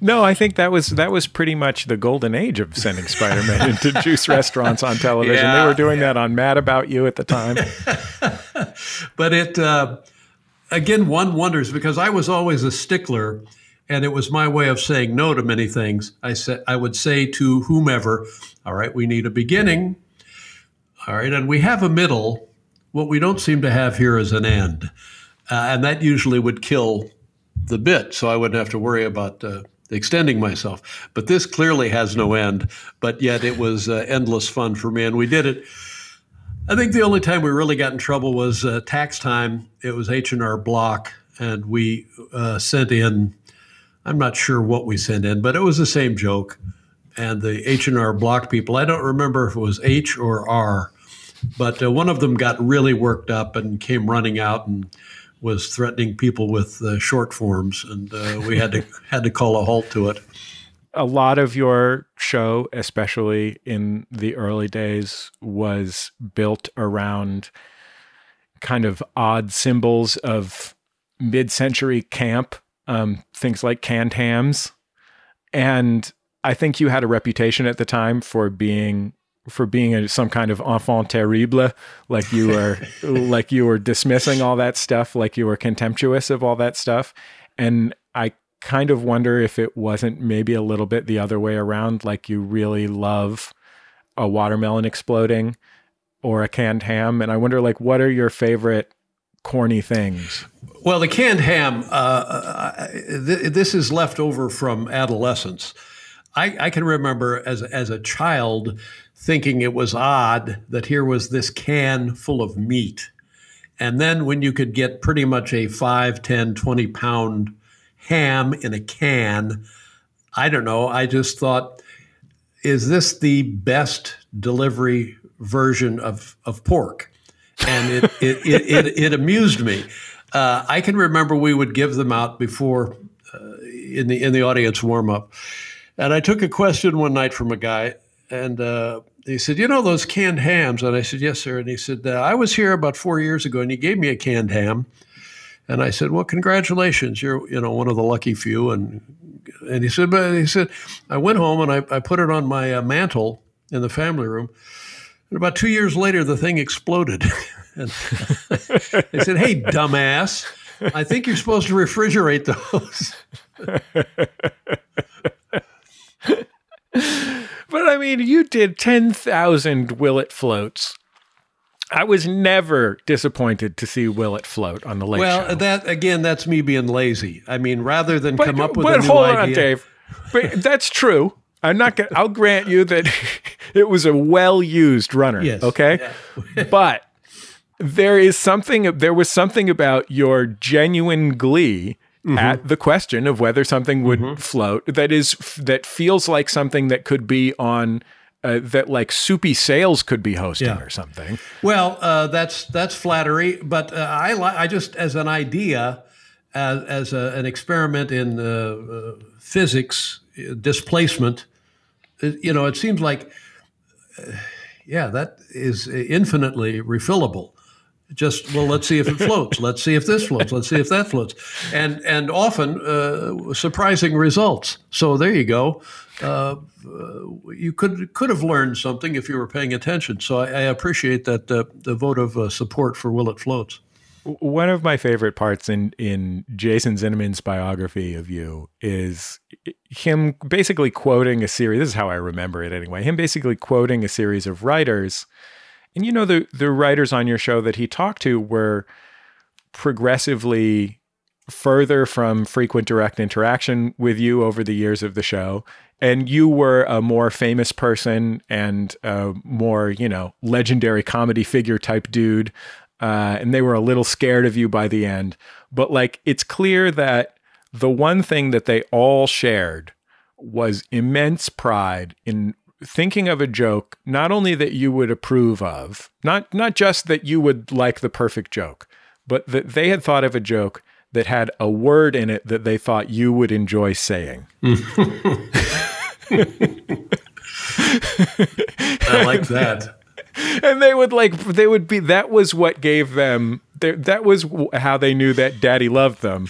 No, I think that was pretty much the golden age of sending Spider-Man into juice restaurants on television. Yeah, they were doing that on Mad About You at the time. But it, again, one wonders, because I was always a stickler, and it was my way of saying no to many things. I would say to whomever, all right, we need a beginning. All right, and we have a middle. What we don't seem to have here is an end, and that usually would kill the bit, so I wouldn't have to worry about extending myself. But this clearly has no end, but yet it was endless fun for me, and we did it. I think the only time we really got in trouble was tax time. It was H&R Block, and we sent in, I'm not sure what we sent in, but it was the same joke. And the H&R Block people, I don't remember if it was H or R, but one of them got really worked up and came running out and was threatening people with short forms, and we had to call a halt to it. A lot of your show, especially in the early days, was built around kind of odd symbols of mid-century camp, things like canned hams, and I think you had a reputation at the time for being some kind of enfant terrible, like you were like you were dismissing all that stuff, like you were contemptuous of all that stuff. And I kind of wonder if it wasn't maybe a little bit the other way around, like you really love a watermelon exploding or a canned ham. And I wonder, like, what are your favorite corny things? Well, the canned ham, this is left over from adolescence. I can remember as a child thinking it was odd that here was this can full of meat. And then when you could get pretty much a 5, 10, 20-pound ham in a can, I don't know, I just thought, is this the best delivery version of pork? And it amused me. I can remember we would give them out before in the audience warm-up. And I took a question one night from a guy, and he said, you know those canned hams? And I said, yes, sir. And he said, I was here about 4 years ago, and you gave me a canned ham. And I said, well, congratulations. You're, one of the lucky few. And he said, I went home, and I put it on my mantle in the family room. And about 2 years later, the thing exploded. And they said, hey, dumbass, I think you're supposed to refrigerate those. But I mean, you did 10,000 Will It Floats. I was never disappointed to see Will It Float on the Late Show. Well, that's me being lazy. I mean, rather than come up with a new idea. But hold on, Dave. But that's true. I'll grant you that it was a well-used runner. Yes. Okay? Yeah. But there was something about your genuine glee at the question of whether something would float that feels like something that could be on that like Soupy Sales could be hosting or something. Well, that's flattery, but I just as an idea, as an experiment in physics displacement, it seems like that is infinitely refillable. Just, well, let's see if it floats. Let's see if this floats. Let's see if that floats. And often surprising results. So there you go. You could have learned something if you were paying attention. So I appreciate that the vote of support for Will It Floats. One of my favorite parts in Jason Zinnemann's biography of you is him basically quoting a series. This is how I remember it anyway. Him basically quoting a series of writers. And the writers on your show that he talked to were progressively further from frequent direct interaction with you over the years of the show. And you were a more famous person and a more, legendary comedy figure type dude. And they were a little scared of you by the end. But it's clear that the one thing that they all shared was immense pride in thinking of a joke, not only that you would approve of, not just that you would like the perfect joke, but that they had thought of a joke that had a word in it that they thought you would enjoy saying. I like that. And that was what gave them, that was how they knew that daddy loved them.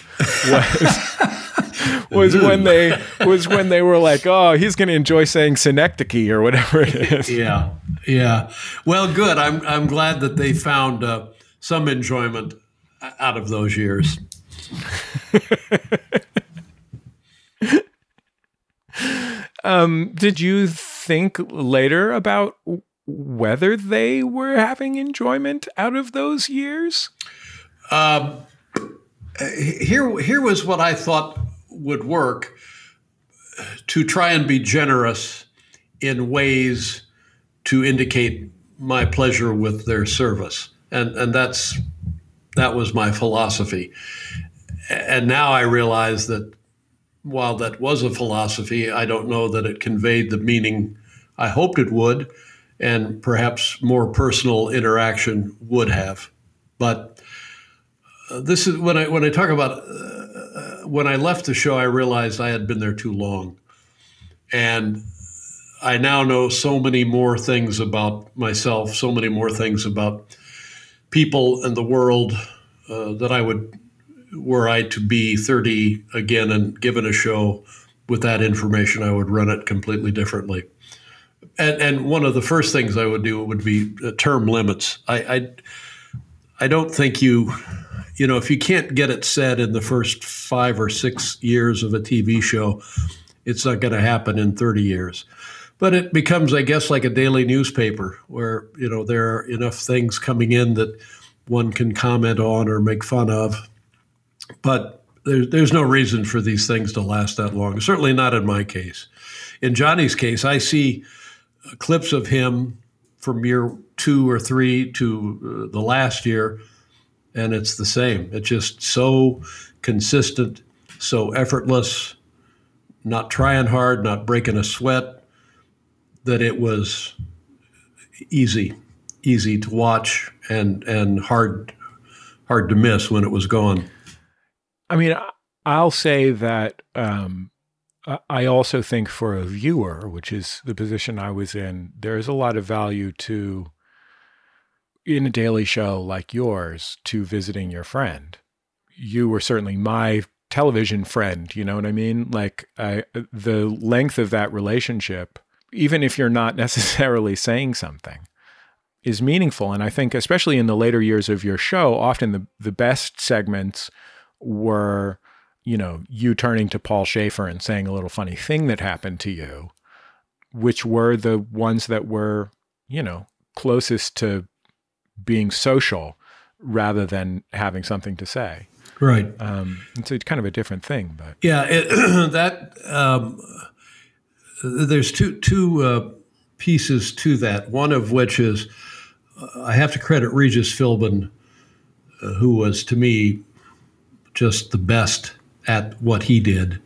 was when they were like, oh, he's going to enjoy saying synecdoche or whatever it is. Yeah. Well, good. I'm glad that they found some enjoyment out of those years. Did you think later about whether they were having enjoyment out of those years? Here was what I thought would work, to try and be generous in ways to indicate my pleasure with their service. And that was my philosophy. And now I realize that while that was a philosophy, I don't know that it conveyed the meaning I hoped it would, and perhaps more personal interaction would have. But this is when I talk about when I left the show, I realized I had been there too long. And I now know so many more things about myself, so many more things about people and the world that I would, were I to be 30 again and given a show with that information, I would run it completely differently. And one of the first things I would do would be term limits. I don't think if you can't get it said in the first 5 or 6 years of a TV show, it's not going to happen in 30 years. But it becomes, I guess, like a daily newspaper where, there are enough things coming in that one can comment on or make fun of. But there's no reason for these things to last that long, certainly not in my case. In Johnny's case, I see clips of him from year two or three to the last year, and it's the same. It's just so consistent, so effortless, not trying hard, not breaking a sweat, that it was easy to watch and hard to miss when it was gone. I mean, I'll say that I also think for a viewer, which is the position I was in, there is a lot of value to, in a daily show like yours, to visiting your friend. You were certainly my television friend, you know what I mean? Like the length of that relationship, even if you're not necessarily saying something, is meaningful. And I think especially in the later years of your show, often the best segments were, you know, you turning to Paul Schaefer and saying a little funny thing that happened to you, which were the ones that were, you know, closest to being social rather than having something to say. Right. It's kind of a different thing, but yeah, there's two pieces to that. One of which is I have to credit Regis Philbin, who was to me just the best at what he did.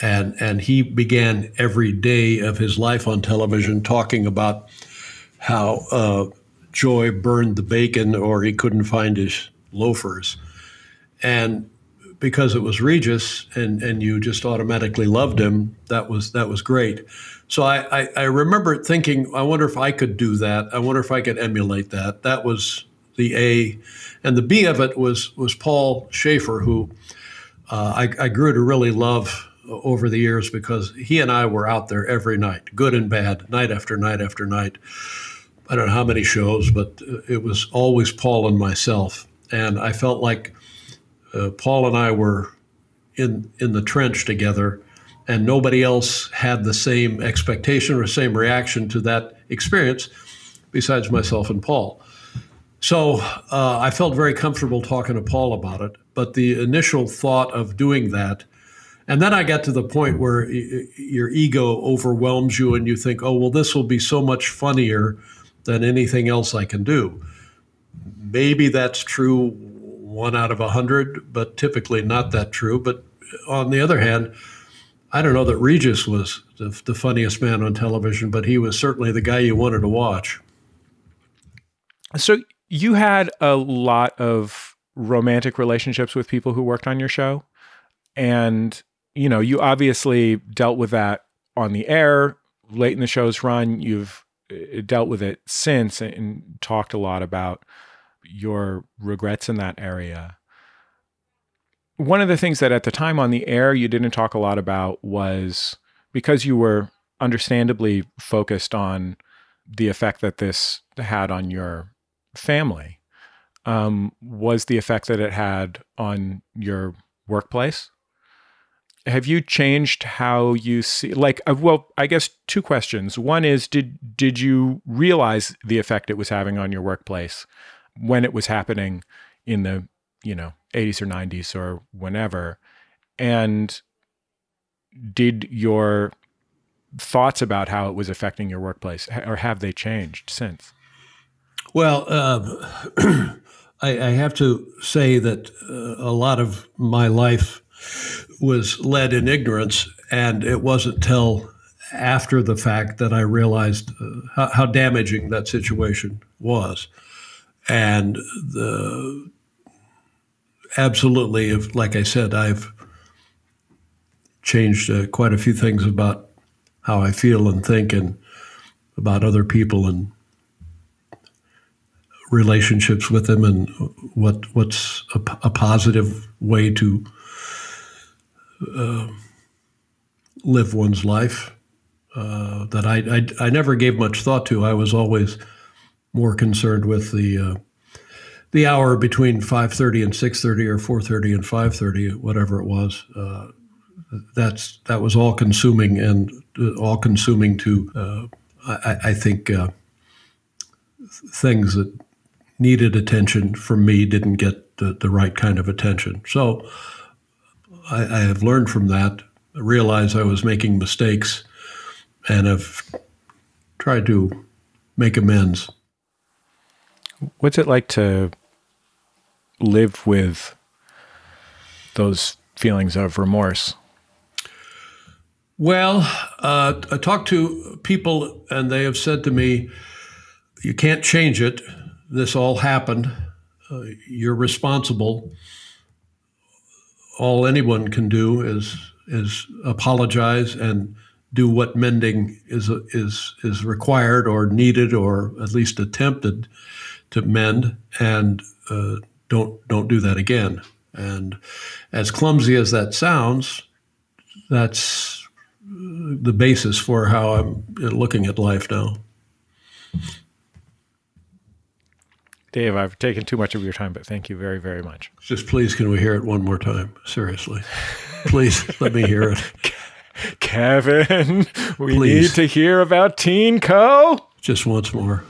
And he began every day of his life on television talking about how Joy burned the bacon or he couldn't find his loafers. And because it was Regis and you just automatically loved him, that was great. So I remember thinking, I wonder if I could do that. I wonder if I could emulate that. That was the A. And the B of it was Paul Schaefer, who I grew to really love over the years because he and I were out there every night, good and bad, night after night after night. I don't know how many shows, but it was always Paul and myself. And I felt like Paul and I were in the trench together, and nobody else had the same expectation or same reaction to that experience besides myself and Paul. So I felt very comfortable talking to Paul about it. But the initial thought of doing that, and then I got to the point where your ego overwhelms you and you think, oh, well, this will be so much funnier than anything else I can do. Maybe that's true 1 out of 100, but typically not that true. But on the other hand, I don't know that Regis was the funniest man on television, but he was certainly the guy you wanted to watch. So you had a lot of romantic relationships with people who worked on your show. And, you know, you obviously dealt with that on the air late in the show's run. You've dealt with it since and talked a lot about your regrets in that area. One of the things that at the time on the air you didn't talk a lot about was, because you were understandably focused on the effect that this had on your family, was the effect that it had on your workplace. Have you changed how you see, like, well, I guess two questions. One is, did you realize the effect it was having on your workplace when it was happening in the, you know, 80s or 90s or whenever? And did your thoughts about how it was affecting your workplace, or have they changed since? Well, I have to say that a lot of my life was led in ignorance, and it wasn't till after the fact that I realized how damaging that situation was. And absolutely, like I said, I've changed quite a few things about how I feel and think and about other people and relationships with them, and what's a positive way to live one's life, that I never gave much thought to. I was always more concerned with the hour between 5:30 and 6:30, or 4:30 and 5:30, whatever it was. That was all-consuming, and all-consuming to I think things that needed attention from me didn't get the right kind of attention. So I have learned from that, realized I was making mistakes, and have try to make amends. What's it like to live with those feelings of remorse? Well, I talk to people and they have said to me, you can't change it. This all happened. You're responsible. All anyone can do is apologize and do what mending is required or needed or at least attempted to mend, and don't do that again. And as clumsy as that sounds, that's the basis for how I'm looking at life now. Dave, I've taken too much of your time, but thank you very, very much. Just please, can we hear it one more time? Seriously. Please, let me hear it. Kevin, we need to hear about Teen Co. Just once more.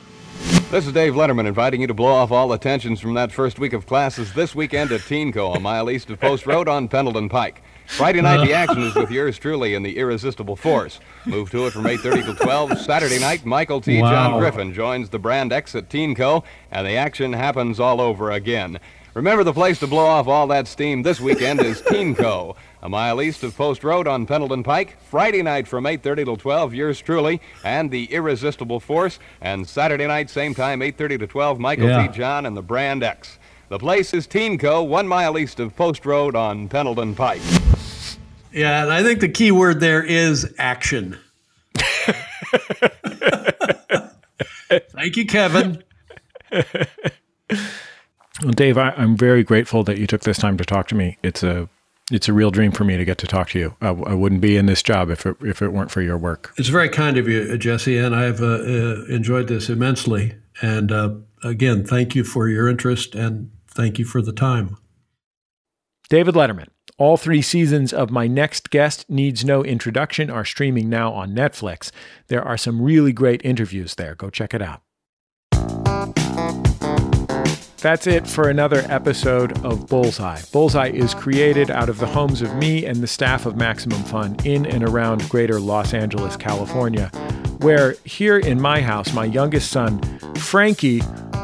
This is Dave Letterman inviting you to blow off all attentions from that first week of classes this weekend at Teen Co. a mile east of Post Road on Pendleton Pike. Friday night, the action is with yours truly in The Irresistible Force. Move to it from 8:30 till 12. Saturday night, Michael T. Wow. John Griffin joins the Brand X at Teen Co., and the action happens all over again. Remember, the place to blow off all that steam this weekend is Teen Co., a mile east of Post Road on Pendleton Pike. Friday night from 8:30 till 12, yours truly, and The Irresistible Force. And Saturday night, same time, 8:30 to 12, Michael T. John and the Brand X. The place is Teen Co., 1 mile east of Post Road on Pendleton Pike. Yeah, and I think the key word there is action. Thank you, Kevin. Well, Dave, I'm very grateful that you took this time to talk to me. It's a real dream for me to get to talk to you. I wouldn't be in this job if it weren't for your work. It's very kind of you, Jesse, and I've enjoyed this immensely. And again, thank you for your interest and thank you for the time. David Letterman. All 3 seasons of My Next Guest Needs No Introduction are streaming now on Netflix. There are some really great interviews there. Go check it out. That's it for another episode of Bullseye. Bullseye is created out of the homes of me and the staff of Maximum Fun in and around greater Los Angeles, California, where here in my house, my youngest son, Frankie,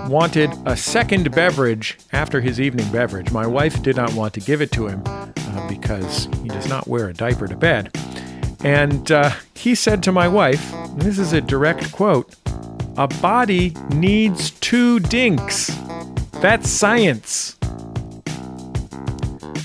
wanted a second beverage after his evening beverage. My wife did not want to give it to him because he does not wear a diaper to bed. And he said to my wife, and this is a direct quote, "A body needs 2 dinks. That's science."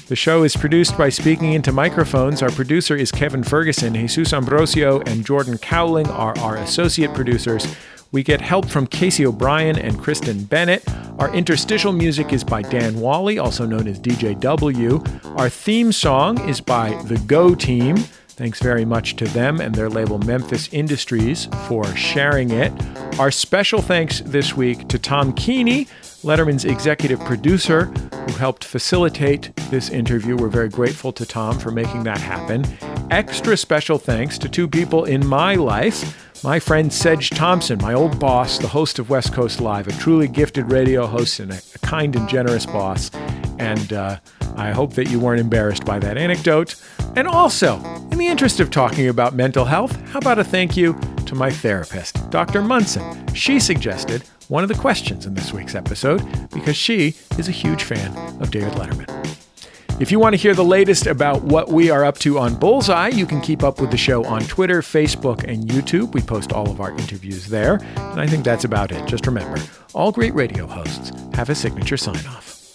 The show is produced by Speaking Into Microphones. Our producer is Kevin Ferguson. Jesus Ambrosio and Jordan Cowling are our associate producers. We get help from Casey O'Brien and Kristen Bennett. Our interstitial music is by Dan Wally, also known as DJ W. Our theme song is by The Go Team. Thanks very much to them and their label Memphis Industries for sharing it. Our special thanks this week to Tom Keeney, Letterman's executive producer, who helped facilitate this interview. We're very grateful to Tom for making that happen. Extra special thanks to 2 people in my life. My friend Sedge Thompson, my old boss, the host of West Coast Live, a truly gifted radio host and a kind and generous boss. And I hope that you weren't embarrassed by that anecdote. And also, in the interest of talking about mental health, how about a thank you to my therapist, Dr. Munson. She suggested one of the questions in this week's episode because she is a huge fan of David Letterman. If you want to hear the latest about what we are up to on Bullseye, you can keep up with the show on Twitter, Facebook, and YouTube. We post all of our interviews there. And I think that's about it. Just remember, all great radio hosts have a signature sign-off.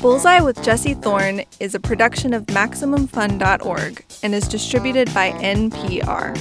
Bullseye with Jesse Thorne is a production of MaximumFun.org and is distributed by NPR.